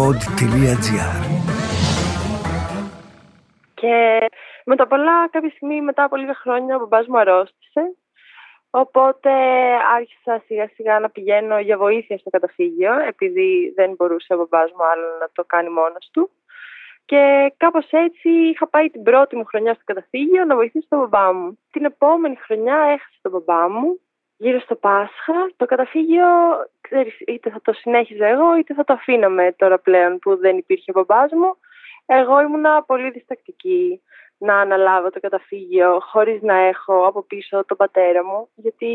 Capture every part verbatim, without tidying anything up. pod.gr. Και με τα πολλά, κάποια στιγμή μετά από λίγα χρόνια ο μπαμπάς μου αρρώστησε. Οπότε άρχισα σιγά σιγά να πηγαίνω για βοήθεια στο καταφύγιο, επειδή δεν μπορούσε ο μπαμπάς μου άλλο να το κάνει μόνος του. Και κάπως έτσι είχα πάει την πρώτη μου χρονιά στο καταφύγιο να βοηθήσω τον μπαμπά μου. Την επόμενη χρονιά έχασα τον μπαμπά μου. Γύρω στο Πάσχα, το καταφύγιο, ξέρεις, είτε θα το συνέχιζα εγώ, είτε θα το αφήναμε τώρα πλέον που δεν υπήρχε ο μπαμπάς μου. Εγώ ήμουνα πολύ διστακτική να αναλάβω το καταφύγιο χωρίς να έχω από πίσω τον πατέρα μου, γιατί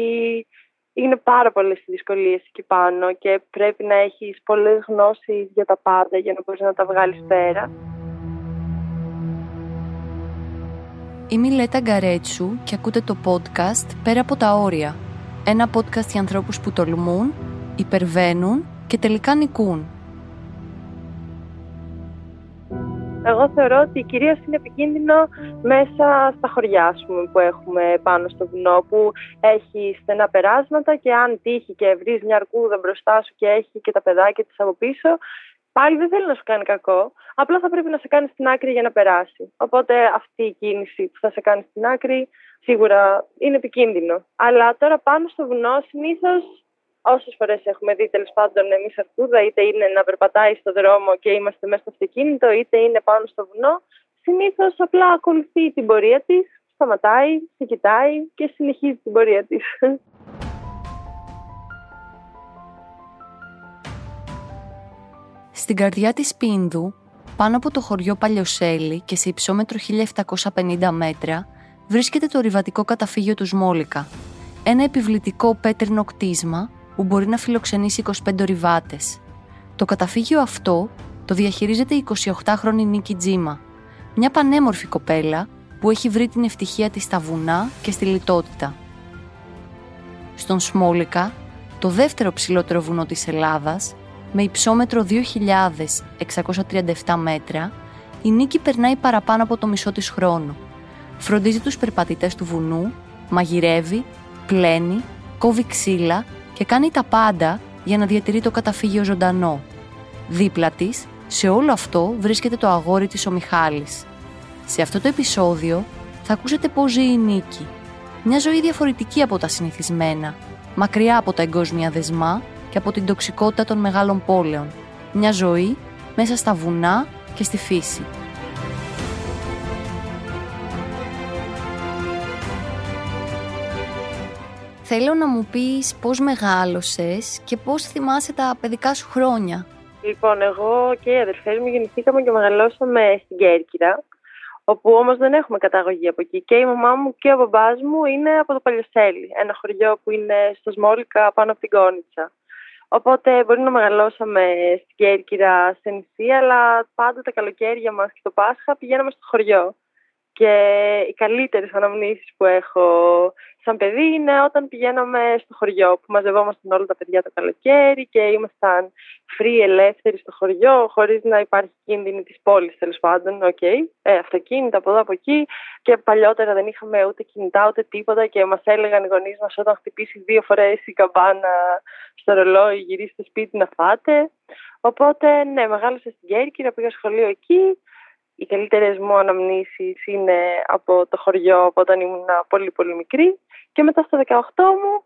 είναι πάρα πολλές δυσκολίες εκεί πάνω και πρέπει να έχεις πολλές γνώσεις για τα πάντα για να μπορείς να τα βγάλεις πέρα. Είμαι η Λέτα Γκαρέτσου και ακούτε το podcast «Πέρα από τα όρια». Ένα podcast για ανθρώπους που τολμούν, υπερβαίνουν και τελικά νικούν. Εγώ θεωρώ ότι κυρίως είναι επικίνδυνο μέσα στα χωριά, ας πούμε, που έχουμε πάνω στο βουνό, που έχει στενά περάσματα και αν τύχει και βρεις μια αρκούδα μπροστά σου και έχει και τα παιδάκια της από πίσω, πάλι δεν θέλει να σου κάνει κακό, απλά θα πρέπει να σε κάνει στην άκρη για να περάσει. Οπότε αυτή η κίνηση που θα σε κάνει στην άκρη σίγουρα είναι επικίνδυνο. Αλλά τώρα πάνω στο βουνό συνήθως, όσες φορές έχουμε δει τέλος πάντων εμείς αρκούδα, είτε είναι να περπατάει στο δρόμο και είμαστε μέσα στο αυτοκίνητο, είτε είναι πάνω στο βουνό, συνήθως απλά ακολουθεί την πορεία της, σταματάει, τη κοιτάει και συνεχίζει την πορεία της. Στην καρδιά της Πίνδου, πάνω από το χωριό Παλαιοσέλι και σε υψόμετρο χίλια επτακόσια πενήντα μέτρα, βρίσκεται το ορειβατικό καταφύγιο του Σμόλικα. Ένα επιβλητικό πέτρινο κτίσμα που μπορεί να φιλοξενήσει είκοσι πέντε ορειβάτες. Το καταφύγιο αυτό το διαχειρίζεται η εικοσιοκτάχρονη Νίκη Τζίμα, μια πανέμορφη κοπέλα που έχει βρει την ευτυχία της στα βουνά και στη λιτότητα. Στον Σμόλικα, το δεύτερο ψηλότερο βουνό της Ελλάδας, με υψόμετρο δύο χιλιάδες εξακόσια τριάντα επτά μέτρα, η Νίκη περνάει παραπάνω από το μισό της χρόνου. Φροντίζει τους περπατητές του βουνού, μαγειρεύει, πλένει, κόβει ξύλα και κάνει τα πάντα για να διατηρεί το καταφύγιο ζωντανό. Δίπλα της, σε όλο αυτό βρίσκεται το αγόρι της ο Μιχάλης. Σε αυτό το επεισόδιο θα ακούσετε πώς ζει η Νίκη. Μια ζωή διαφορετική από τα συνηθισμένα, μακριά από τα εγκόσμια δεσμά και από την τοξικότητα των μεγάλων πόλεων. Μια ζωή μέσα στα βουνά και στη φύση. Θέλω να μου πεις πώς μεγάλωσες και πώς θυμάσαι τα παιδικά σου χρόνια. Λοιπόν, εγώ και οι αδερφές μου γεννηθήκαμε και μεγαλώσαμε στην Κέρκυρα, όπου όμως δεν έχουμε καταγωγή από εκεί. Και η μαμά μου και ο μπαμπάς μου είναι από το Παλαιοσέλι, ένα χωριό που είναι στο Σμόλικα πάνω από την Κόνιτσα. Οπότε μπορεί να μεγαλώσαμε στην Κέρκυρα, σε νησί, αλλά πάντα τα καλοκαίρια μας και το Πάσχα πηγαίναμε στο χωριό. Και οι καλύτερες αναμνήσεις που έχω σαν παιδί είναι όταν πηγαίναμε στο χωριό, που μαζευόμασταν όλα τα παιδιά το καλοκαίρι και ήμασταν free, ελεύθεροι στο χωριό, χωρίς να υπάρχει κίνδυνη της πόλης, τέλος πάντων. Okay. Ε, αυτοκίνητα από εδώ από εκεί. Και παλιότερα δεν είχαμε ούτε κινητά ούτε τίποτα και μας έλεγαν οι γονείς μας, όταν χτυπήσει δύο φορές η καμπάνα στο ρολόι, γυρίστε σπίτι να φάτε. Οπότε, ναι, μεγάλωσα στην Κέρκυρα, πήγα σχολείο εκεί. Οι καλύτερες μου αναμνήσεις είναι από το χωριό, από όταν ήμουν πολύ πολύ μικρή. Και μετά στα δεκαοκτώ μου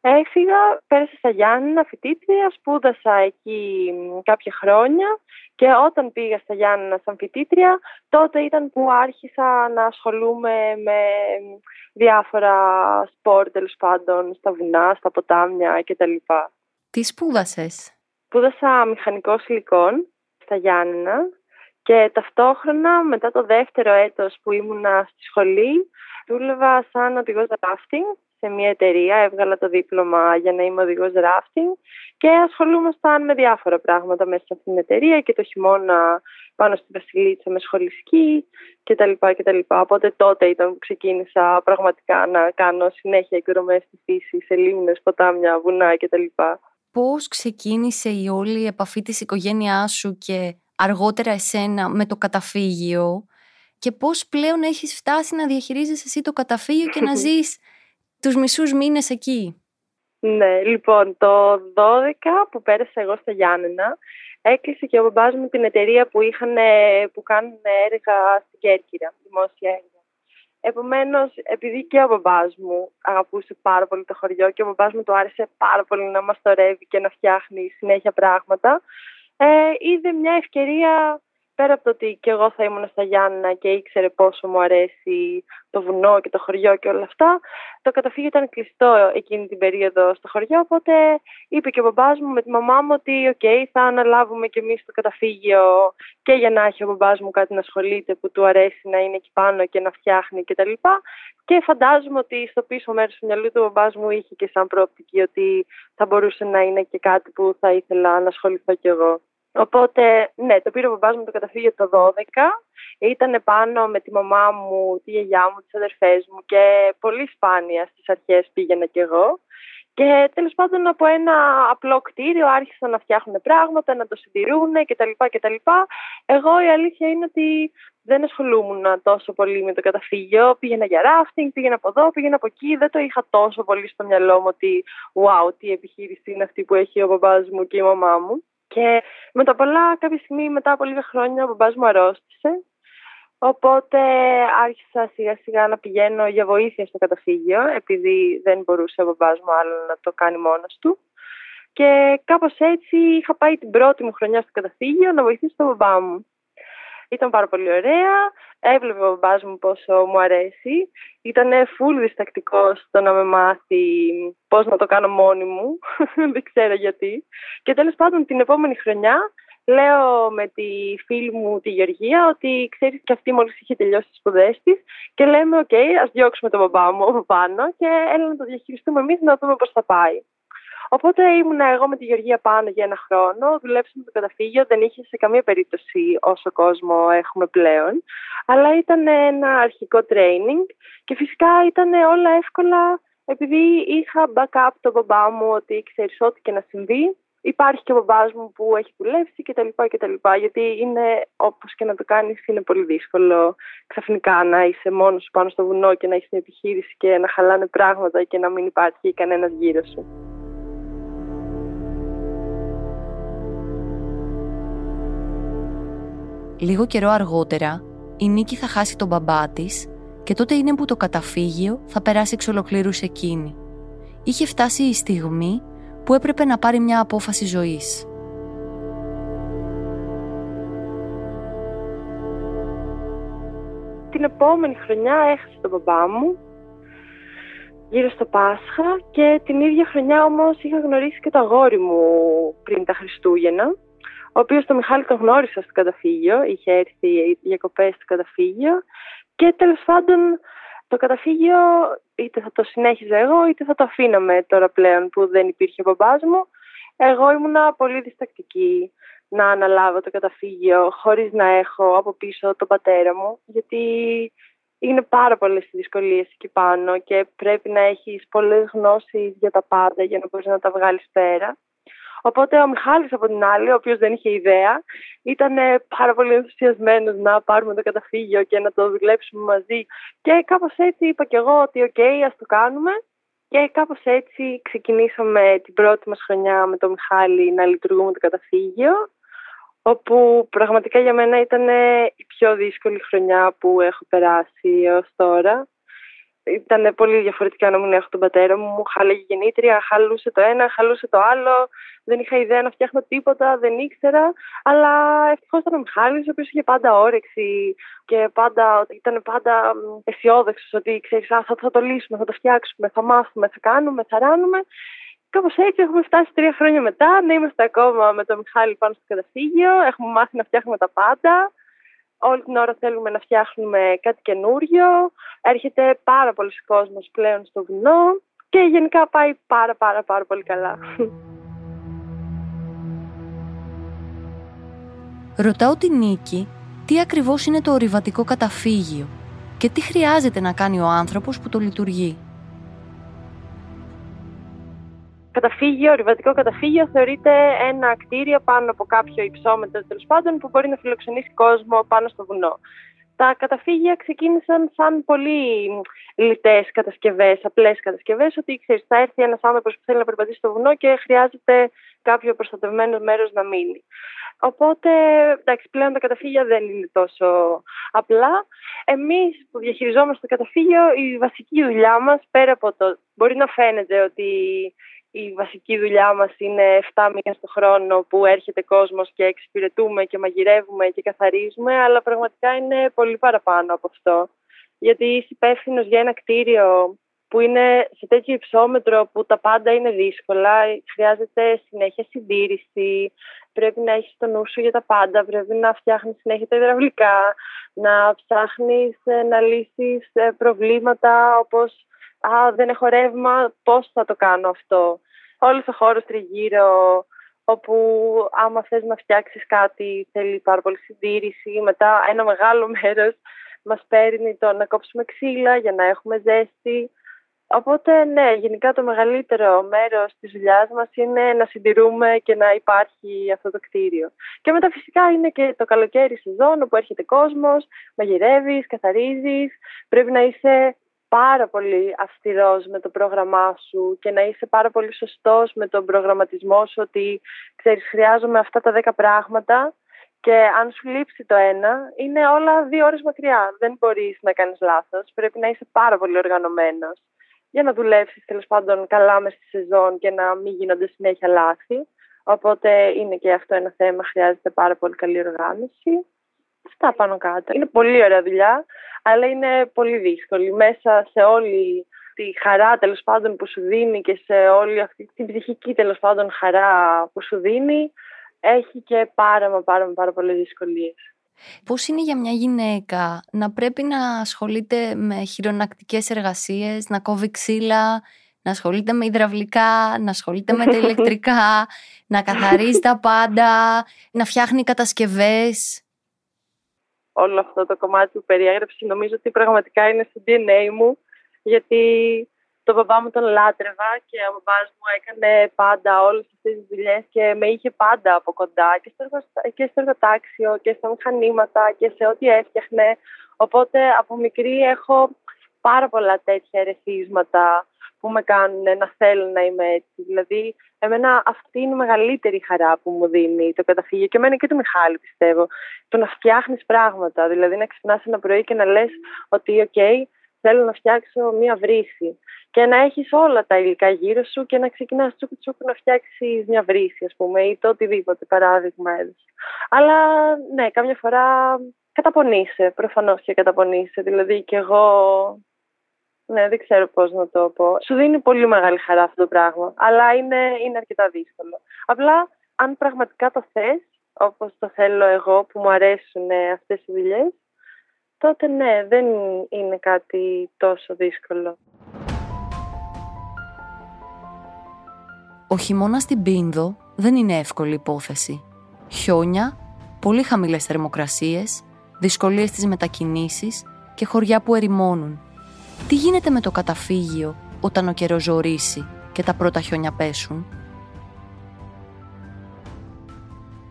έφυγα, πέρασα στα Γιάννενα φοιτήτρια, σπούδασα εκεί κάποια χρόνια και όταν πήγα στα Γιάννενα σαν φοιτήτρια, τότε ήταν που άρχισα να ασχολούμαι με διάφορα σπορ, τέλος πάντων, στα βουνά, στα ποτάμια κτλ. Τι σπούδασες? Σπούδασα μηχανικό υλικών στα Γιάννενα. Και ταυτόχρονα, μετά το δεύτερο έτος που ήμουνα στη σχολή, δούλευα σαν οδηγός rafting σε μια εταιρεία. Έβγαλα το δίπλωμα για να είμαι οδηγός rafting και ασχολούμασταν με διάφορα πράγματα μέσα σε αυτήν την εταιρεία και το χειμώνα πάνω στη Βασιλίτσα με σχολισκή κτλ. κτλ. Οπότε τότε ήταν που ξεκίνησα πραγματικά να κάνω συνέχεια εκδρομές στη φύση, σε λίμνες, ποτάμια, βουνά κτλ. Πώς ξεκίνησε η όλη επαφή της οικογένειάς σου και αργότερα εσένα με το καταφύγιο και πώς πλέον έχεις φτάσει να διαχειρίζεσαι εσύ το καταφύγιο και να ζεις τους μισούς μήνες εκεί? Ναι, λοιπόν, το δώδεκα που πέρασα εγώ στα Γιάννενα, έκλεισε και ο μπαμπάς μου την εταιρεία που, είχαν, που κάνουν έργα στην Κέρκυρα, δημόσια έργα. Επομένως, επειδή και ο μπαμπάς μου αγαπούσε πάρα πολύ το χωριό και ο μπαμπάς μου του άρεσε πάρα πολύ να μαστορεύει και να φτιάχνει συνέχεια πράγματα, ε, είδε μια ευκαιρία, πέρα από το ότι και εγώ θα ήμουν στα Γιάννενα και ήξερε πόσο μου αρέσει το βουνό και το χωριό και όλα αυτά, το καταφύγιο ήταν κλειστό εκείνη την περίοδο στο χωριό, οπότε είπε και ο μπαμπάς μου με τη μαμά μου ότι «ΟΚ, okay, θα αναλάβουμε και εμείς το καταφύγιο και για να έχει ο μπαμπάς μου κάτι να ασχολείται που του αρέσει να είναι εκεί πάνω και να φτιάχνει κτλ». Και, και φαντάζομαι ότι στο πίσω μέρος του μυαλού του ο μπαμπάς μου είχε και σαν προοπτική ότι θα μπορούσε να είναι και κάτι που θα ήθελα να ασχοληθώ κι εγώ. Οπότε, ναι, το πήρε ο μπαμπάς μου το καταφύγιο το δώδεκα. Ήταν πάνω με τη μαμά μου, τη γιαγιά μου, τις αδερφές μου και πολύ σπάνια στις αρχές πήγαινα κι εγώ. Και τέλος πάντων από ένα απλό κτίριο άρχισαν να φτιάχνουν πράγματα, να το συντηρούν κτλ. κτλ. Εγώ η αλήθεια είναι ότι δεν ασχολούμουν τόσο πολύ με το καταφύγιο. Πήγαινα για ράφτινγκ, πήγαινα από εδώ, πήγαινα από εκεί. Δεν το είχα τόσο πολύ στο μυαλό μου ότι wow, τι επιχείρηση είναι αυτή που έχει ο μπαμπάς μου και η μαμά μου. Και μετά πολλά, κάποια στιγμή, μετά από λίγα χρόνια, ο μπαμπάς μου αρρώστησε. Οπότε άρχισα σιγά σιγά να πηγαίνω για βοήθεια στο καταφύγιο, επειδή δεν μπορούσε ο μπαμπάς μου άλλο να το κάνει μόνος του. Και κάπως έτσι είχα πάει την πρώτη μου χρονιά στο καταφύγιο να βοηθήσω τον μπαμπά μου. Ήταν πάρα πολύ ωραία, έβλεπε ο μπαμπάς μου πόσο μου αρέσει. Ήταν full διστακτικός στο να με μάθει πώς να το κάνω μόνη μου, δεν ξέρω γιατί. Και τέλος πάντων την επόμενη χρονιά λέω με τη φίλη μου τη Γεωργία ότι ξέρεις και αυτή μόλις είχε τελειώσει τις σπουδές της και λέμε «ΟΚ, okay, ας διώξουμε τον μπαμπά μου από πάνω και έλα να το διαχειριστούμε εμείς να δούμε πώς θα πάει». Οπότε ήμουνα εγώ με τη Γεωργία πάνω για ένα χρόνο, δουλέψαμε το καταφύγιο, δεν είχε σε καμία περίπτωση όσο κόσμο έχουμε πλέον, αλλά ήταν ένα αρχικό training και φυσικά ήταν όλα εύκολα επειδή είχα backup τον μπαμπά μου ότι ξέρεις ό,τι και να συμβεί. Υπάρχει και ο μπαμπάς μου που έχει δουλέψει κτλ. κτλ γιατί είναι, όπως και να το κάνεις, είναι πολύ δύσκολο ξαφνικά να είσαι μόνος σου πάνω στο βουνό και να έχεις την επιχείρηση και να χαλάνε πράγματα και να μην υπάρχει κανένας γύρω σου. Λίγο καιρό αργότερα, η Νίκη θα χάσει τον μπαμπά της και τότε είναι που το καταφύγιο θα περάσει εξ ολοκλήρου σε εκείνη. Είχε φτάσει η στιγμή που έπρεπε να πάρει μια απόφαση ζωής. Την επόμενη χρονιά έχασε τον μπαμπά μου, γύρω στο Πάσχα, και την ίδια χρονιά όμως είχα γνωρίσει και το αγόρι μου πριν τα Χριστούγεννα, ο οποίος τον Μιχάλη τον γνώρισα στο καταφύγιο, είχε έρθει διακοπές στο καταφύγιο και τέλος πάντων το καταφύγιο είτε θα το συνέχιζα εγώ είτε θα το αφήναμε τώρα πλέον που δεν υπήρχε ο μπαμπάς μου. Εγώ ήμουνα πολύ διστακτική να αναλάβω το καταφύγιο χωρίς να έχω από πίσω τον πατέρα μου, γιατί είναι πάρα πολλές δυσκολίες εκεί πάνω και πρέπει να έχεις πολλές γνώσεις για τα πάντα για να μπορείς να τα βγάλεις πέρα. Οπότε ο Μιχάλης από την άλλη, ο οποίος δεν είχε ιδέα, ήταν πάρα πολύ ενθουσιασμένος να πάρουμε το καταφύγιο και να το δουλέψουμε μαζί. Και κάπως έτσι είπα και εγώ ότι «ΟΚ, okay, ας το κάνουμε». Και κάπως έτσι ξεκινήσαμε την πρώτη μας χρονιά με τον Μιχάλη να λειτουργούμε το καταφύγιο, όπου πραγματικά για μένα ήταν η πιο δύσκολη χρονιά που έχω περάσει έως τώρα. Ήταν πολύ διαφορετικά να μην έχω τον πατέρα μου, χάλαγε γεννήτρια, χαλούσε το ένα, χαλούσε το άλλο, δεν είχα ιδέα να φτιάχνω τίποτα, δεν ήξερα, αλλά ευτυχώς ήταν ο Μιχάλης, ο οποίος είχε πάντα όρεξη και πάντα, ήταν πάντα αισιόδοξος ότι ξέρεις, α, θα, θα το λύσουμε, θα το φτιάξουμε, θα μάθουμε, θα κάνουμε, θα ράνουμε. Κάπως έτσι έχουμε φτάσει τρία χρόνια μετά, να είμαστε ακόμα με τον Μιχάλη πάνω στο καταφύγιο, έχουμε μάθει να φτιάχνουμε τα πάντα. Όλη την ώρα θέλουμε να φτιάχνουμε κάτι καινούριο. Έρχεται πάρα πολλοί κόσμος πλέον στο βουνό και γενικά πάει πάρα πάρα πάρα πολύ καλά. Ρωτάω την Νίκη τι ακριβώς είναι το ορειβατικό καταφύγιο και τι χρειάζεται να κάνει ο άνθρωπος που το λειτουργεί. Καταφύγιο, ορειβατικό καταφύγιο θεωρείται ένα κτίριο πάνω από κάποιο υψόμετρο τέλος πάντων που μπορεί να φιλοξενήσει κόσμο πάνω στο βουνό. Τα καταφύγια ξεκίνησαν σαν πολύ λιτές κατασκευές, απλές κατασκευές, ότι ξέρεις, θα έρθει ένας άνθρωπος που θέλει να περπατήσει στο βουνό και χρειάζεται κάποιο προστατευμένο μέρος να μείνει. Οπότε, εντάξει, πλέον τα καταφύγια δεν είναι τόσο απλά. Εμείς που διαχειριζόμαστε το καταφύγιο, η βασική δουλειά μας, πέρα από το... Μπορεί να φαίνεται ότι η βασική δουλειά μας είναι εφτά μήνες το χρόνο που έρχεται κόσμος και εξυπηρετούμε και μαγειρεύουμε και καθαρίζουμε, αλλά πραγματικά είναι πολύ παραπάνω από αυτό. Γιατί είσαι υπεύθυνος για ένα κτίριο που είναι σε τέτοιο υψόμετρο που τα πάντα είναι δύσκολα, χρειάζεται συνέχεια συντήρηση, πρέπει να έχεις το νου σου για τα πάντα, πρέπει να φτιάχνεις συνέχεια τα υδραυλικά, να ψάχνεις να λύσεις προβλήματα όπως «Α, δεν έχω ρεύμα, πώς θα το κάνω αυτό». Όλος ο χώρος τριγύρω, όπου άμα θες να φτιάξεις κάτι θέλει πάρα πολύ συντήρηση, μετά ένα μεγάλο μέρος μας παίρνει το να κόψουμε ξύλα για να έχουμε ζέστη. Οπότε, ναι, γενικά το μεγαλύτερο μέρος της δουλειάς μας είναι να συντηρούμε και να υπάρχει αυτό το κτίριο. Και μετά φυσικά είναι και το καλοκαίρι σεζόν όπου έρχεται κόσμος, μαγειρεύεις, καθαρίζεις. Πρέπει να είσαι πάρα πολύ αυστηρός με το πρόγραμμά σου και να είσαι πάρα πολύ σωστός με τον προγραμματισμό σου ότι, ξέρεις, χρειάζομαι αυτά τα δέκα πράγματα και αν σου λείψει το ένα, είναι όλα δύο ώρες μακριά. Δεν μπορείς να κάνεις λάθος, πρέπει να είσαι πάρα πολύ οργανωμένος για να δουλεύσεις τέλος πάντων καλά μέσα στη σεζόν και να μην γίνονται συνέχεια λάθη. Οπότε είναι και αυτό ένα θέμα, χρειάζεται πάρα πολύ καλή οργάνωση. Αυτά πάνω κάτω. Είναι πολύ ωραία δουλειά, αλλά είναι πολύ δύσκολη. Μέσα σε όλη τη χαρά τέλος πάντων που σου δίνει και σε όλη αυτή την ψυχική τέλος πάντων χαρά που σου δίνει, έχει και πάρα μα πάρα, πάρα πολλές δυσκολίες. Πώς είναι για μια γυναίκα να πρέπει να ασχολείται με χειρονακτικές εργασίες, να κόβει ξύλα, να ασχολείται με υδραυλικά, να ασχολείται με τα ηλεκτρικά, να καθαρίζει τα πάντα, να φτιάχνει κατασκευές? Όλο αυτό το κομμάτι που περιέγραψε νομίζω ότι πραγματικά είναι στο ντι εν έι μου, γιατί τον μπαμπά μου τον λάτρευα και ο μπαμπάς μου έκανε πάντα όλες αυτές τις δουλειές και με είχε πάντα από κοντά και στο, εργο... και στο εργοτάξιο και στα μηχανήματα και σε ό,τι έφτιαχνε. Οπότε από μικρή έχω πάρα πολλά τέτοια ερεθίσματα που με κάνουν να θέλω να είμαι έτσι. Δηλαδή, εμένα αυτή είναι η μεγαλύτερη χαρά που μου δίνει το καταφύγιο και εμένα και του Μιχάλη, πιστεύω. Το να φτιάχνεις πράγματα. Δηλαδή, να ξυπνάς ένα πρωί και να λες ότι, οκ, okay, θέλω να φτιάξω μία βρύση. Και να έχεις όλα τα υλικά γύρω σου και να ξεκινάς τσούκου τσούκου να φτιάξεις μία βρύση, ας πούμε, ή το οτιδήποτε παράδειγμα έδωσε. Αλλά ναι, κάμια φορά καταπονείσαι. Προφανώς και καταπονείσαι. Δηλαδή, κι εγώ. Ναι, δεν ξέρω πώς να το πω. Σου δίνει πολύ μεγάλη χαρά αυτό το πράγμα, αλλά είναι, είναι αρκετά δύσκολο. Απλά, αν πραγματικά το θες, όπως το θέλω εγώ, που μου αρέσουν αυτές οι δουλειές, τότε ναι, δεν είναι κάτι τόσο δύσκολο. Ο χειμώνας στην Πίνδο δεν είναι εύκολη υπόθεση. Χιόνια, πολύ χαμηλές θερμοκρασίες, δυσκολίες στις μετακινήσεις και χωριά που ερημώνουν. Τι γίνεται με το καταφύγιο όταν ο καιρός ζορίσει και τα πρώτα χιόνια πέσουν?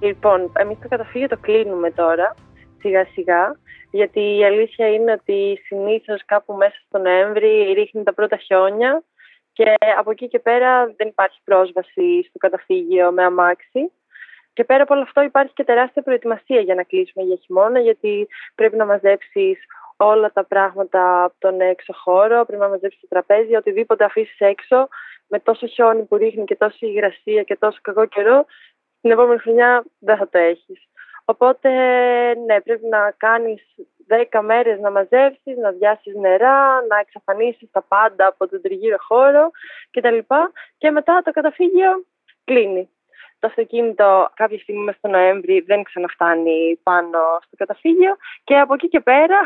Λοιπόν, εμείς το καταφύγιο το κλείνουμε τώρα, σιγά σιγά, γιατί η αλήθεια είναι ότι συνήθως κάπου μέσα στο Νοέμβρη ρίχνει τα πρώτα χιόνια και από εκεί και πέρα δεν υπάρχει πρόσβαση στο καταφύγιο με αμάξι. Και πέρα από όλο αυτό υπάρχει και τεράστια προετοιμασία για να κλείσουμε για χειμώνα, γιατί πρέπει να μαζέψεις όλα τα πράγματα από τον έξω χώρο, πριν να μαζέψεις το τραπέζι, οτιδήποτε αφήσεις έξω, με τόσο χιόνι που ρίχνει και τόση υγρασία και τόσο κακό καιρό, την επόμενη χρονιά δεν θα το έχεις. Οπότε, ναι, πρέπει να κάνεις δέκα μέρες να μαζέψεις, να διάσεις νερά, να εξαφανίσεις τα πάντα από τον τριγύρω χώρο κτλ. Και μετά το καταφύγιο κλείνει. Το αυτοκίνητο κάποια στιγμή μέσα στο Νοέμβρη δεν ξαναφτάνει πάνω στο καταφύγιο και από εκεί και πέρα,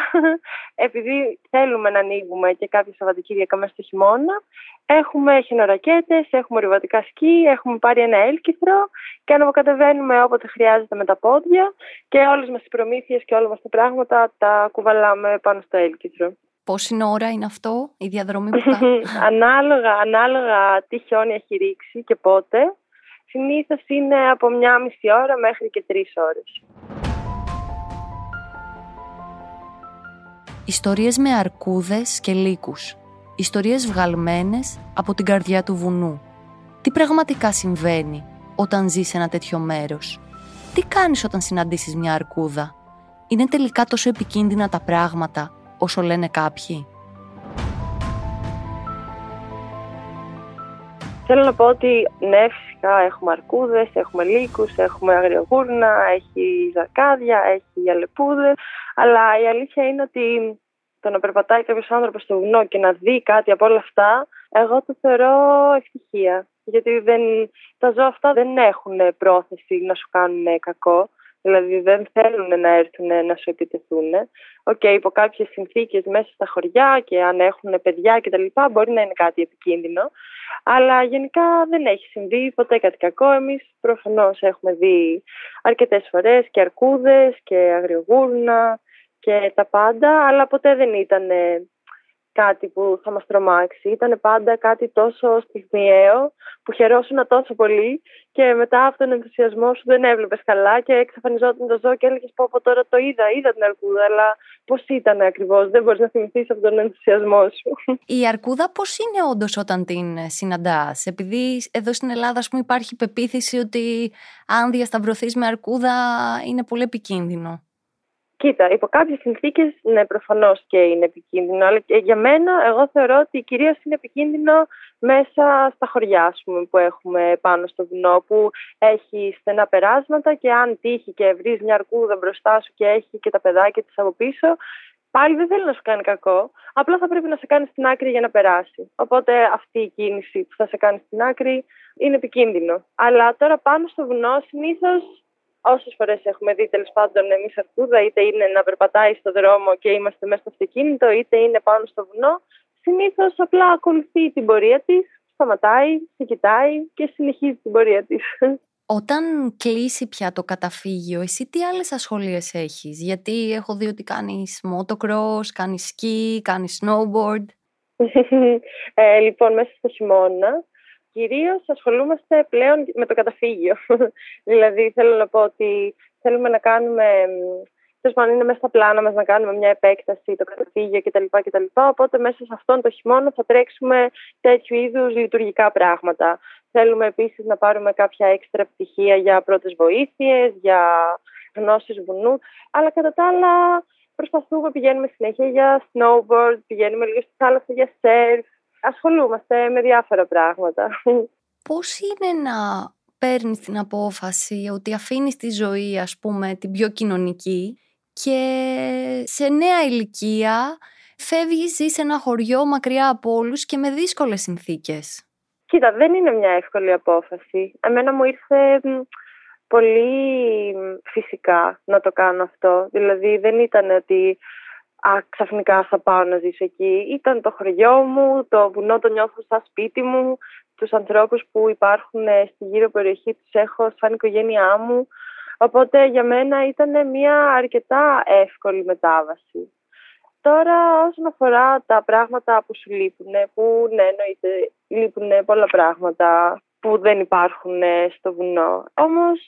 επειδή θέλουμε να ανοίγουμε και κάποια Σαββατοκύριακα μέσα στο χειμώνα, έχουμε χιονορακέτες, έχουμε ορειβατικά σκι, έχουμε πάρει ένα έλκυθρο και αναβοκατεβαίνουμε όποτε χρειάζεται με τα πόδια και όλες μας τις προμήθειες και όλα μας τα πράγματα τα κουβαλάμε πάνω στο έλκυθρο. Πόση ώρα είναι αυτό η διαδρομή που κάνει? ανάλογα, ανάλογα τι χιόνι έχει ρίξει και πότε. Συνήθως είναι από μια μισή ώρα μέχρι και τρεις ώρες. Ιστορίες με αρκούδες και λύκους. Ιστορίες βγαλμένες από την καρδιά του βουνού. Τι πραγματικά συμβαίνει όταν ζεις σε ένα τέτοιο μέρος? Τι Τι κάνεις όταν συναντήσεις μια αρκούδα? Είναι τελικά τόσο επικίνδυνα τα πράγματα όσο λένε κάποιοι? Θέλω να πω ότι ναι, φυσικά έχουμε αρκούδες, έχουμε λύκους, έχουμε αγριογούρνα, έχει ζαρκάδια, έχει αλεπούδες. Αλλά η αλήθεια είναι ότι το να περπατάει κάποιος άνθρωπος στο βουνό και να δει κάτι από όλα αυτά, εγώ το θεωρώ ευτυχία. Γιατί δεν, τα ζώα αυτά δεν έχουν πρόθεση να σου κάνουν κακό. Δηλαδή δεν θέλουν να έρθουν να σου επιτεθούν. Οκ, okay, υπό κάποιες συνθήκες μέσα στα χωριά και αν έχουν παιδιά κτλ. Μπορεί να είναι κάτι επικίνδυνο. Αλλά γενικά δεν έχει συμβεί ποτέ κάτι κακό. Εμείς προφανώς έχουμε δει αρκετές φορές και αρκούδες και αγριογούρνα και τα πάντα. Αλλά ποτέ δεν ήταν κάτι που θα μας τρομάξει. Ήταν πάντα κάτι τόσο στιγμιαίο που χαιρόσουνα τόσο πολύ και μετά από τον ενθουσιασμό σου δεν έβλεπες καλά και εξαφανιζόταν το ζώο και έλεγες πω από τώρα το είδα, είδα την αρκούδα, αλλά πώς ήταν ακριβώς, δεν μπορείς να θυμηθείς από τον ενθουσιασμό σου. Η αρκούδα πώς είναι όντως όταν την συναντάς? Επειδή εδώ στην Ελλάδα, ας πούμε, υπάρχει πεποίθηση ότι αν διασταυρωθείς με αρκούδα είναι πολύ επικίνδυνο. Κοίτα, υπό κάποιες συνθήκες, ναι, προφανώς και είναι επικίνδυνο, αλλά και για μένα, εγώ θεωρώ ότι κυρίως είναι επικίνδυνο μέσα στα χωριά, ας πούμε, που έχουμε πάνω στο βουνό, που έχει στενά περάσματα και αν τύχει και βρεις μια αρκούδα μπροστά σου και έχει και τα παιδάκια της από πίσω, πάλι δεν θέλει να σου κάνει κακό, απλά θα πρέπει να σε κάνει στην άκρη για να περάσει. Οπότε αυτή η κίνηση που θα σε κάνει στην άκρη είναι επικίνδυνο. Αλλά τώρα πάνω στο βουνό συνήθως, όσες φορές έχουμε δει τέλος πάντων εμείς αρκούδα, είτε είναι να περπατάει στο δρόμο και είμαστε μέσα στο αυτοκίνητο, είτε είναι πάνω στο βουνό, συνήθως απλά ακολουθεί την πορεία της, σταματάει, σε κοιτάει και συνεχίζει την πορεία της. Όταν κλείσει πια το καταφύγιο, εσύ τι άλλες ασχολίες έχεις? Γιατί έχω δει ότι κάνεις motocross, κάνεις σκι, κάνεις snowboard. ε, λοιπόν, μέσα στο χειμώνα κυρίως ασχολούμαστε πλέον με το καταφύγιο. Δηλαδή θέλω να πω ότι θέλουμε να κάνουμε, τέλος πάντων είναι μέσα στα πλάνα μας να κάνουμε μια επέκταση, το καταφύγιο κτλ. κτλ. Οπότε μέσα σε αυτόν το χειμώνα θα τρέξουμε τέτοιου είδους λειτουργικά πράγματα. Θέλουμε επίσης να πάρουμε κάποια έξτρα πτυχία για πρώτες βοήθειες, για γνώσεις βουνού, αλλά κατά τα άλλα προσπαθούμε, πηγαίνουμε συνέχεια για snowboard, πηγαίνουμε λίγο στη θάλασσα για surf. Ασχολούμαστε με διάφορα πράγματα. Πώς είναι να παίρνεις την απόφαση ότι αφήνεις τη ζωή, ας πούμε, την πιο κοινωνική και σε νέα ηλικία φεύγεις, ζεις σε ένα χωριό μακριά από όλους και με δύσκολες συνθήκες? Κοίτα, δεν είναι μια εύκολη απόφαση. Εμένα μου ήρθε πολύ φυσικά να το κάνω αυτό. Δηλαδή δεν ήταν ότι Α, ξαφνικά θα πάω να ζήσω εκεί. Ήταν το χωριό μου, το βουνό το νιώθω σαν σπίτι μου, τους ανθρώπους που υπάρχουν στη γύρω περιοχή τους έχω σαν οικογένειά μου. Οπότε για μένα ήταν μια αρκετά εύκολη μετάβαση. Τώρα όσον αφορά τα πράγματα που σου λείπουν, που ναι εννοείται λείπουν πολλά πράγματα που δεν υπάρχουν στο βουνό, όμως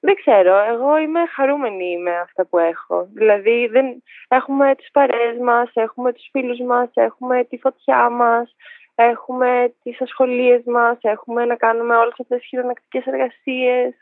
δεν ξέρω, εγώ είμαι χαρούμενη με αυτά που έχω. Δηλαδή δεν... έχουμε τις παρέες μας, έχουμε τους φίλους μας, έχουμε τη φωτιά μας, έχουμε τις ασχολίες μας, έχουμε να κάνουμε όλες αυτές τις χειρονακτικές εργασίες.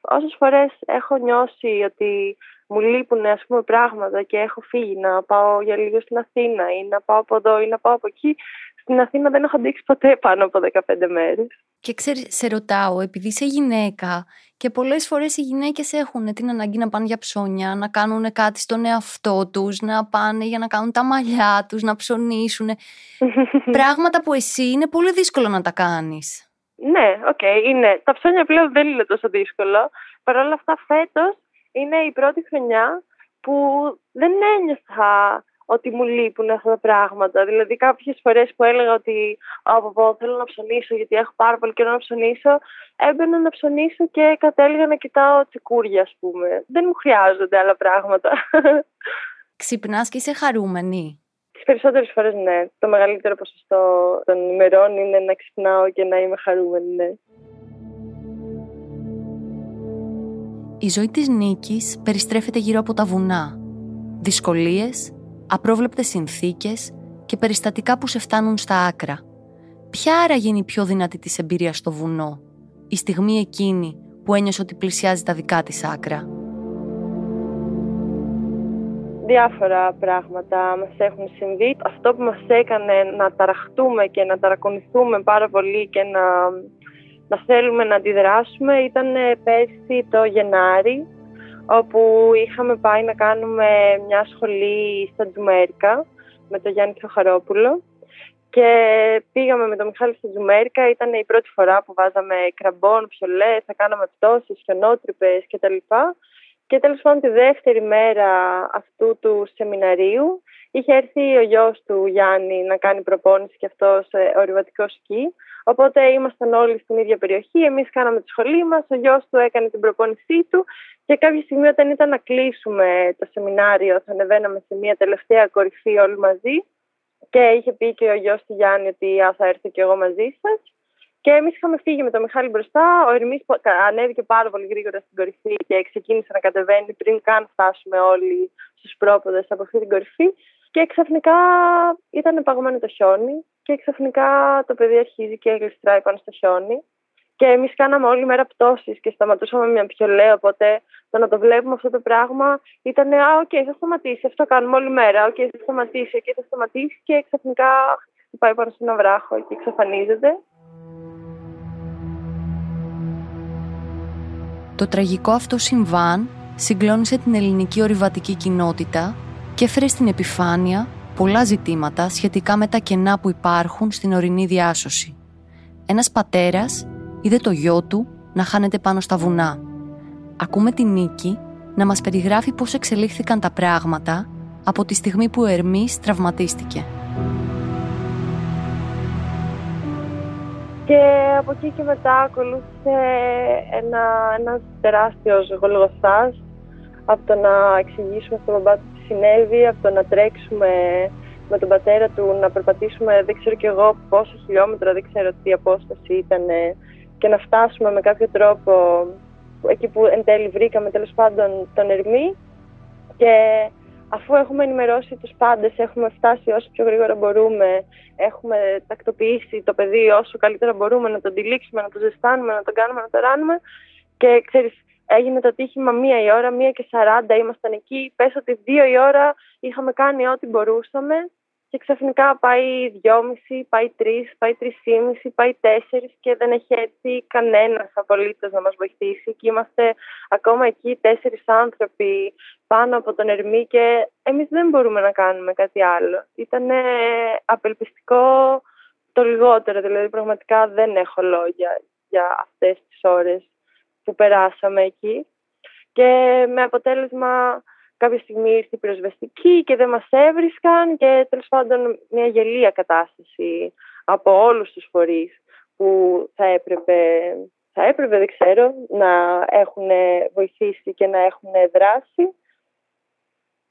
Όσες φορές έχω νιώσει ότι μου λείπουν, ας πούμε, πράγματα και έχω φύγει να πάω για λίγο στην Αθήνα ή να πάω από εδώ ή να πάω από εκεί, στην Αθήνα δεν έχω αντέξει ποτέ πάνω από δεκαπέντε μέρες. Και ξέρεις, σε ρωτάω, επειδή είσαι γυναίκα και πολλές φορές οι γυναίκες έχουν την ανάγκη να πάνε για ψώνια, να κάνουν κάτι στον εαυτό τους, να πάνε για να κάνουν τα μαλλιά τους, να ψωνίσουν. Πράγματα που εσύ είναι πολύ δύσκολο να τα κάνεις. Ναι, οκ, okay, είναι. Τα ψώνια πλέον δεν είναι τόσο δύσκολο. Παρ' όλα αυτά, φέτος είναι η πρώτη χρονιά που δεν ένιωσα ότι μου λείπουν αυτά τα πράγματα. Δηλαδή κάποιες φορές που έλεγα ότι από πω, θέλω να ψωνίσω γιατί έχω πάρα πολύ καιρό να ψωνίσω, έμπαινα να ψωνίσω και κατέληγα να κοιτάω τσικούρια, ας πούμε. Δεν μου χρειάζονται άλλα πράγματα. Ξυπνάς και είσαι χαρούμενη? Τις περισσότερες φορές ναι. Το μεγαλύτερο ποσοστό των ημερών είναι να ξυπνάω και να είμαι χαρούμενη, ναι. Η ζωή της Νίκης περιστρέφεται γύρω από τα βουνά. Δυσκολίες, απρόβλεπτες συνθήκες και περιστατικά που σε φτάνουν στα άκρα. Ποια άραγε είναι η πιο δυνατή της εμπειρία στο βουνό, η στιγμή εκείνη που ένιωσε ότι πλησιάζει τα δικά της άκρα. Διάφορα πράγματα μας έχουν συμβεί. Αυτό που μας έκανε να ταραχτούμε και να ταρακονηθούμε πάρα πολύ και να, να θέλουμε να αντιδράσουμε ήταν πέρσι το Γενάρη, όπου είχαμε πάει να κάνουμε μια σχολή στα Τζουμέρικα με τον Γιάννη Χαρόπουλο και πήγαμε με τον Μιχάλη στη Τζουμέρικα. Ήταν η πρώτη φορά που βάζαμε κραμπών, πιολέ, θα κάναμε πτώσεις, χιονότρυπες κτλ. Και τέλος πάντων τη δεύτερη μέρα αυτού του σεμιναρίου είχε έρθει ο γιος του Γιάννη να κάνει προπόνηση και αυτός ορειβατικό σκι. Οπότε ήμασταν όλοι στην ίδια περιοχή, εμείς κάναμε τη σχολή μας, ο γιος του έκανε την προπόνησή του και κάποια στιγμή όταν ήταν να κλείσουμε το σεμινάριο θα ανεβαίναμε σε μια τελευταία κορυφή όλοι μαζί και είχε πει και ο γιος του Γιάννη ότι α, θα έρθω και εγώ μαζί σας. Και εμείς είχαμε φύγει με τον Μιχάλη μπροστά. Ο Ερμής ανέβηκε πάρα πολύ γρήγορα στην κορυφή και ξεκίνησε να κατεβαίνει πριν καν φτάσουμε όλοι στους πρόποδες από αυτή την κορυφή. Και ξαφνικά ήταν παγωμένο το χιόνι και ξαφνικά το παιδί αρχίζει και γλιστράει πάνω στο χιόνι. Και εμείς κάναμε όλη μέρα πτώσεις και σταματούσαμε με μια πιολέ. Οπότε το να το βλέπουμε αυτό το πράγμα ήταν «Α, οκ, okay, θα σταματήσει, αυτό κάνουμε όλη μέρα, οκ, okay, θα σταματήσει, οκ, okay, θα σταματήσει» και ξαφνικά πάει πάνω σε ένα βράχο και εξαφανίζεται. Το τραγικό αυτό συμβάν συγκλώνησε την ελληνική ορειβατική κοινότητα και έφερε στην επιφάνεια πολλά ζητήματα σχετικά με τα κενά που υπάρχουν στην ορεινή διάσωση. Ένας πατέρας είδε το γιο του να χάνεται πάνω στα βουνά. Ακούμε τη Νίκη να μας περιγράφει πώς εξελίχθηκαν τα πράγματα από τη στιγμή που ο Ερμής τραυματίστηκε. Και από εκεί και μετά ακολούθησε ένα, ένας τεράστιος γολγοθάς, από το να εξηγήσουμε στον μπαμπά του τι συνέβη, από το να τρέξουμε με τον πατέρα του, να περπατήσουμε δεν ξέρω κι εγώ πόσα χιλιόμετρα, δεν ξέρω τι απόσταση ήταν και να φτάσουμε με κάποιο τρόπο εκεί που εν τέλει βρήκαμε τέλος πάντων τον Ερμή. Και αφού έχουμε ενημερώσει τους πάντες, έχουμε φτάσει όσο πιο γρήγορα μπορούμε, έχουμε τακτοποιήσει το παιδί όσο καλύτερα μπορούμε, να τον τυλίξουμε, να τον ζεστάνουμε, να τον κάνουμε, να τον ράνουμε. Και ξέρεις, έγινε το τύχημα μία η ώρα, μία και σαράντα ήμασταν εκεί. Πες ότι δύο η ώρα είχαμε κάνει ό,τι μπορούσαμε και ξαφνικά πάει δυόμιση, πάει τρεις, πάει τρισήμιση, πάει τέσσερις και δεν έχει έρθει κανένας απολύτως να μας βοηθήσει. Και είμαστε ακόμα εκεί τέσσερις άνθρωποι πάνω από τον Ερμή και εμείς δεν μπορούμε να κάνουμε κάτι άλλο. Ήταν απελπιστικό το λιγότερο, δηλαδή πραγματικά δεν έχω λόγια για αυτές τις ώρες που περάσαμε εκεί. Και με αποτέλεσμα κάποια στιγμή ήρθε η πυροσβεστική και δεν μας έβρισκαν και τέλος πάντων μια γελία κατάσταση από όλους τους φορείς που θα έπρεπε, θα έπρεπε δεν ξέρω, να έχουν βοηθήσει και να έχουν δράσει.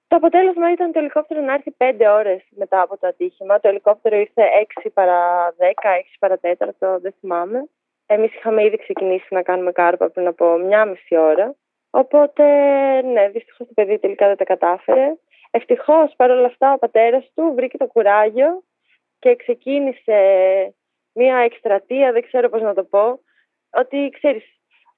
Το αποτέλεσμα ήταν το ελικόπτερο να έρθει πέντε ώρες μετά από το ατύχημα. Το ελικόπτερο ήρθε έξι παρά δέκα, έξι παρά τέταρτο, δεν θυμάμαι. Εμείς είχαμε ήδη ξεκινήσει να κάνουμε κάρπα πριν από μια μισή ώρα. Οπότε, ναι, δυστυχώς το παιδί τελικά δεν τα κατάφερε. Ευτυχώς, παρόλα αυτά, ο πατέρας του βρήκε το κουράγιο και ξεκίνησε μία εκστρατεία, δεν ξέρω πώς να το πω, ότι, ξέρεις,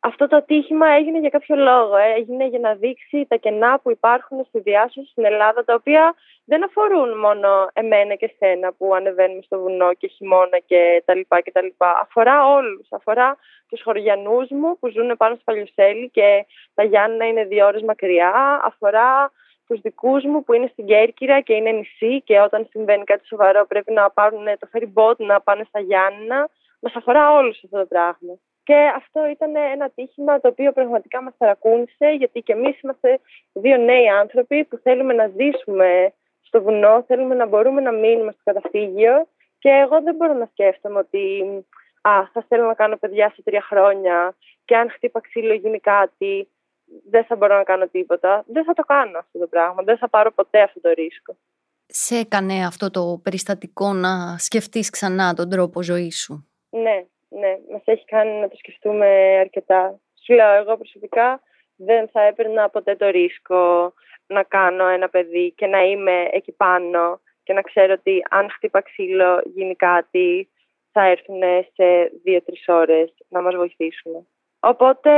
αυτό το ατύχημα έγινε για κάποιο λόγο. Ε, έγινε για να δείξει τα κενά που υπάρχουν στη διάσωση στην Ελλάδα, τα οποία δεν αφορούν μόνο εμένα και σένα που ανεβαίνουμε στο βουνό και χειμώνα και τα λοιπά και τα λοιπά. Αφορά όλους. Αφορά τους χωριανούς μου που ζουν πάνω στο Παλαιοσέλι και τα Γιάννενα είναι δύο ώρες μακριά. Αφορά τους δικούς μου που είναι στην Κέρκυρα και είναι νησί και όταν συμβαίνει κάτι σοβαρό πρέπει να πάρουν το φεριμπότ να πάνε στα Γιάννενα. Μας αφορά όλους αυτό το πράγμα. Και αυτό ήταν ένα τύχημα το οποίο πραγματικά μας ταρακούνησε, γιατί και εμείς είμαστε δύο νέοι άνθρωποι που θέλουμε να ζήσουμε στο βουνό, θέλουμε να μπορούμε να μείνουμε στο καταφύγιο και εγώ δεν μπορώ να σκέφτομαι ότι α, θα θέλω να κάνω παιδιά σε τρία χρόνια και αν χτύπα ξύλο γίνει κάτι δεν θα μπορώ να κάνω τίποτα. Δεν θα το κάνω αυτό το πράγμα, δεν θα πάρω ποτέ αυτό το ρίσκο. Σε έκανε αυτό το περιστατικό να σκεφτείς ξανά τον τρόπο ζωής σου? Ναι. Ναι, μας έχει κάνει να το σκεφτούμε αρκετά. Σου λέω, εγώ προσωπικά δεν θα έπαιρνα ποτέ το ρίσκο να κάνω ένα παιδί και να είμαι εκεί πάνω και να ξέρω ότι αν χτύπα ξύλο γίνει κάτι θα έρθουν σε δύο-τρεις ώρες να μας βοηθήσουν. Οπότε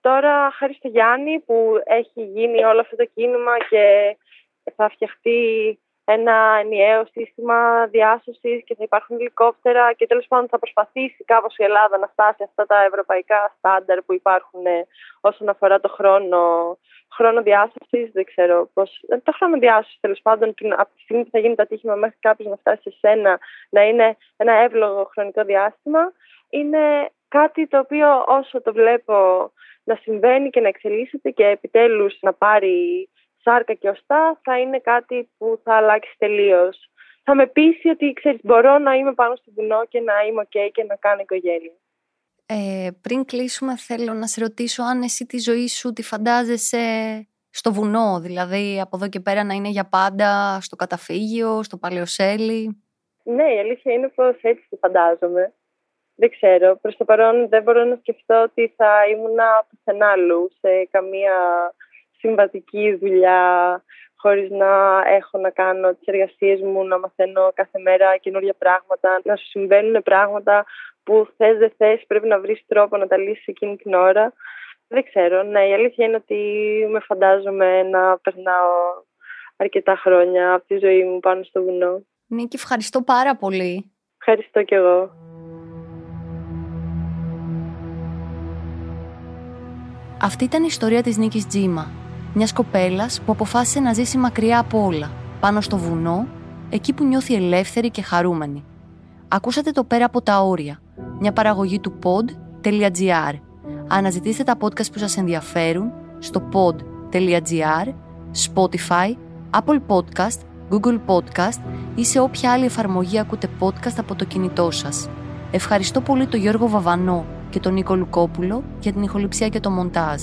τώρα, χάρη στο Γιάννη που έχει γίνει όλο αυτό το κίνημα και θα φτιαχτεί ένα ενιαίο σύστημα διάσωσης και θα υπάρχουν ελικόπτερα και τέλος πάντων θα προσπαθήσει κάπως η Ελλάδα να φτάσει αυτά τα ευρωπαϊκά στάνταρ που υπάρχουν όσον αφορά το χρόνο, χρόνο διάσωσης, δεν ξέρω πώς. Το χρόνο διάσωσης τέλος πάντων από τη στιγμή που θα γίνει το ατύχημα μέχρι κάποιος να φτάσει σε σένα να είναι ένα εύλογο χρονικό διάστημα, είναι κάτι το οποίο όσο το βλέπω να συμβαίνει και να εξελίσσεται και επιτέλους να πάρει σάρκα και οστά, θα είναι κάτι που θα αλλάξει τελείως. Θα με πείσει ότι, ξέρεις, μπορώ να είμαι πάνω στο βουνό και να είμαι ok και να κάνω οικογένεια. Ε, πριν κλείσουμε, θέλω να σε ρωτήσω αν εσύ τη ζωή σου τη φαντάζεσαι στο βουνό, δηλαδή από εδώ και πέρα να είναι για πάντα στο καταφύγιο, στο Παλαιοσέλι. Ναι, η αλήθεια είναι πως έτσι τη φαντάζομαι. Δεν ξέρω, προς το παρόν δεν μπορώ να σκεφτώ ότι θα ήμουνα πουθενά άλλου σε καμία συμβατική δουλειά, χωρίς να έχω να κάνω τις εργασίες μου, να μαθαίνω κάθε μέρα καινούργια πράγματα, να σου συμβαίνουν πράγματα που θες δεν θες, πρέπει να βρεις τρόπο να τα λύσεις εκείνη την ώρα. Δεν ξέρω, ναι, η αλήθεια είναι ότι με φαντάζομαι να περνάω αρκετά χρόνια από τη ζωή μου πάνω στο βουνό. Νίκη, ευχαριστώ πάρα πολύ. Ευχαριστώ κι εγώ. Αυτή ήταν η ιστορία της Νίκης Τζίμα, μιας κοπέλας που αποφάσισε να ζήσει μακριά από όλα, πάνω στο βουνό, εκεί που νιώθει ελεύθερη και χαρούμενη. Ακούσατε το Πέρα από τα όρια, μια παραγωγή του pod.gr. Αναζητήστε τα podcast που σας ενδιαφέρουν στο pod.gr, Spotify, Apple Podcast, Google Podcast ή σε όποια άλλη εφαρμογή ακούτε podcast από το κινητό σας. Ευχαριστώ πολύ τον Γιώργο Βαβανό και τον Νίκο Λουκόπουλο για την ηχοληψία και το μοντάζ.